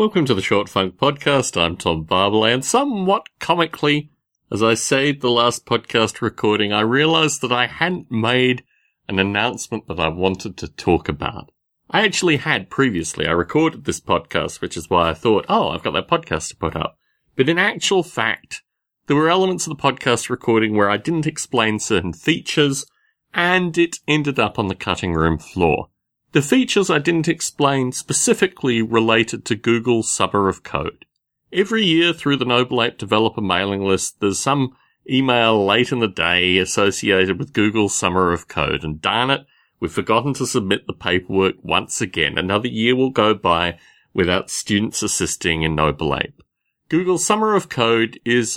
Welcome to the Short Funk Podcast. I'm Tom Barbalay, and somewhat comically, as I saved the last podcast recording, I realised that I hadn't made an announcement that I wanted to talk about. I actually had previously. I recorded this podcast, which is why I thought, oh, I've got that podcast to put up. But in actual fact, there were elements of the podcast recording where I didn't explain certain features, and it ended up on the cutting room floor. The features I didn't explain specifically related to Google Summer of Code. Every year through the Noble Ape developer mailing list, there's some email late in the day associated with Google Summer of Code. And darn it, we've forgotten to submit the paperwork once again. Another year will go by without students assisting in Noble Ape. Google Summer of Code is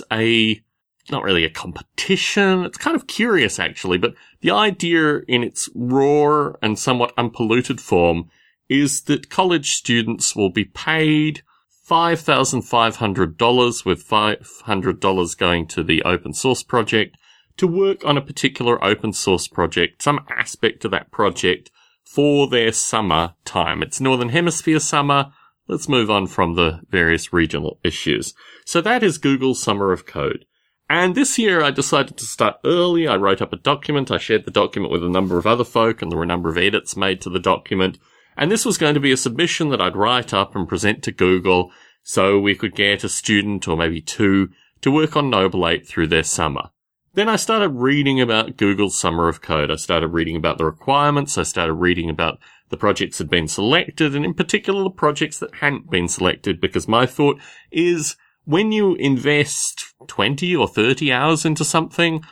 not really a competition. It's kind of curious, actually, but the idea in its raw and somewhat unpolluted form is that college students will be paid $5,500, with $500 going to the open source project, to work on a particular open source project, some aspect of that project, for their summer time. It's Northern Hemisphere summer. Let's move on from the various regional issues. So that is Google Summer of Code. And this year I decided to start early. I wrote up a document. I shared the document with a number of other folk, and there were a number of edits made to the document. And this was going to be a submission that I'd write up and present to Google so we could get a student or maybe two to work on Noble Ape through their summer. Then I started reading about Google Summer of Code. I started reading about the requirements. I started reading about the projects that had been selected, and in particular the projects that hadn't been selected, because my thought is, when you invest 20 or 30 hours into something,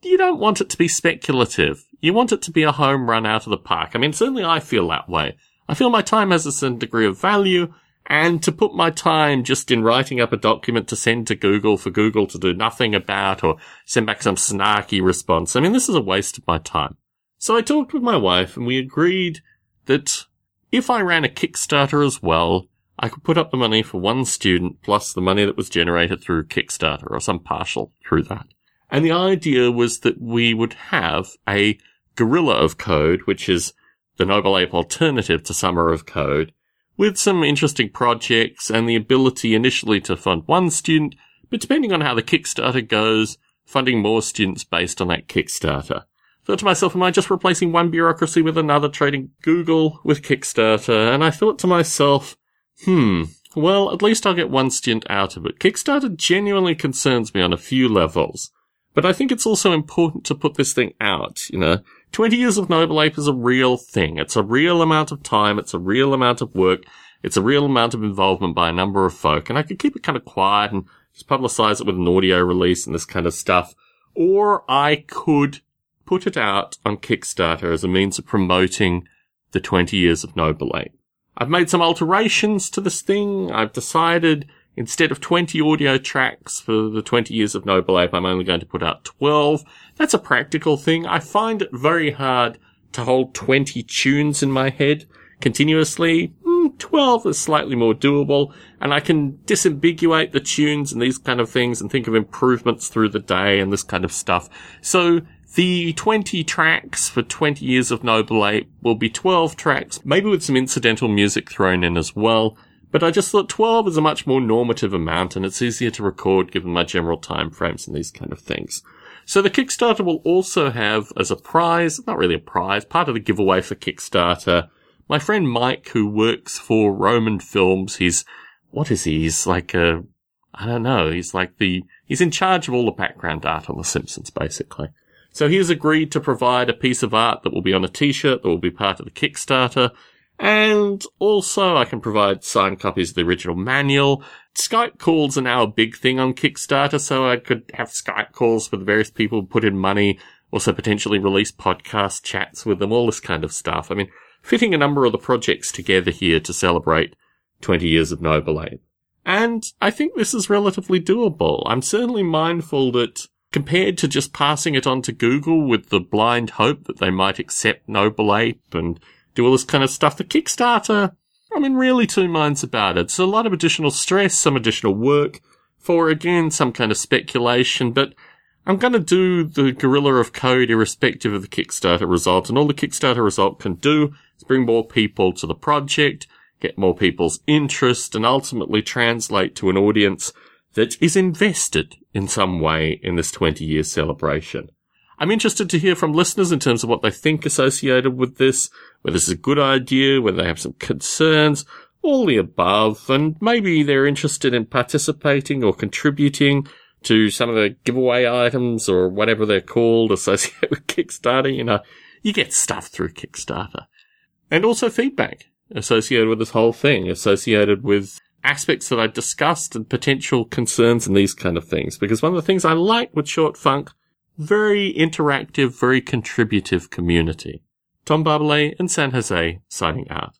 you don't want it to be speculative. You want it to be a home run out of the park. I mean, certainly I feel that way. I feel my time has a certain degree of value, and to put my time just in writing up a document to send to Google for Google to do nothing about or send back some snarky response, I mean, this is a waste of my time. So I talked with my wife, and we agreed that if I ran a Kickstarter as well, I could put up the money for one student plus the money that was generated through Kickstarter or some partial through that. And the idea was that we would have a Gorilla of Code, which is the Noble Ape alternative to Summer of Code, with some interesting projects and the ability initially to fund one student, but depending on how the Kickstarter goes, funding more students based on that Kickstarter. Thought to myself, am I just replacing one bureaucracy with another, trading Google with Kickstarter? And I thought to myself, well, at least I'll get one student out of it. Kickstarter genuinely concerns me on a few levels, but I think it's also important to put this thing out, 20 years of Noble Ape is a real thing. It's a real amount of time. It's a real amount of work. It's a real amount of involvement by a number of folk, and I could keep it kind of quiet and just publicize it with an audio release and this kind of stuff, or I could put it out on Kickstarter as a means of promoting the 20 years of Noble Ape. I've made some alterations to this thing. I've decided instead of 20 audio tracks for the 20 years of Noble Ape, I'm only going to put out 12. That's a practical thing. I find it very hard to hold 20 tunes in my head continuously. 12 is slightly more doable, and I can disambiguate the tunes and these kind of things and think of improvements through the day and this kind of stuff. So the 20 tracks for 20 years of Noble Ape will be 12 tracks, maybe with some incidental music thrown in as well. But I just thought 12 is a much more normative amount, and it's easier to record given my general time frames and these kind of things. So the Kickstarter will also have as a prize, not really a prize, part of the giveaway for Kickstarter, my friend Mike, who works for Roman Films. He's in charge of all the background art on The Simpsons, basically. So he has agreed to provide a piece of art that will be on a t-shirt that will be part of the Kickstarter. And also I can provide signed copies of the original manual. Skype calls are now a big thing on Kickstarter, so I could have Skype calls with various people who put in money, also potentially release podcast chats with them, all this kind of stuff. I mean, fitting a number of the projects together here to celebrate 20 years of Noble Ape. And I think this is relatively doable. I'm certainly mindful that compared to just passing it on to Google with the blind hope that they might accept Noble Ape and do all this kind of stuff, the Kickstarter, really two minds about it. So a lot of additional stress, some additional work for, again, some kind of speculation. But I'm going to do the Gorilla of Code irrespective of the Kickstarter result. And all the Kickstarter result can do is bring more people to the project. get more people's interest, and ultimately translate to an audience that is invested in some way in this 20-year celebration. I'm interested to hear from listeners in terms of what they think associated with this, whether this is a good idea, whether they have some concerns, all the above, and maybe they're interested in participating or contributing to some of the giveaway items or whatever they're called associated with Kickstarter. You know, you get stuff through Kickstarter. And also feedback associated with this whole thing, associated with aspects that I discussed and potential concerns and these kind of things. Because one of the things I like with Short Funk, very interactive, very contributive community. Tom Barbalay in San Jose, signing out.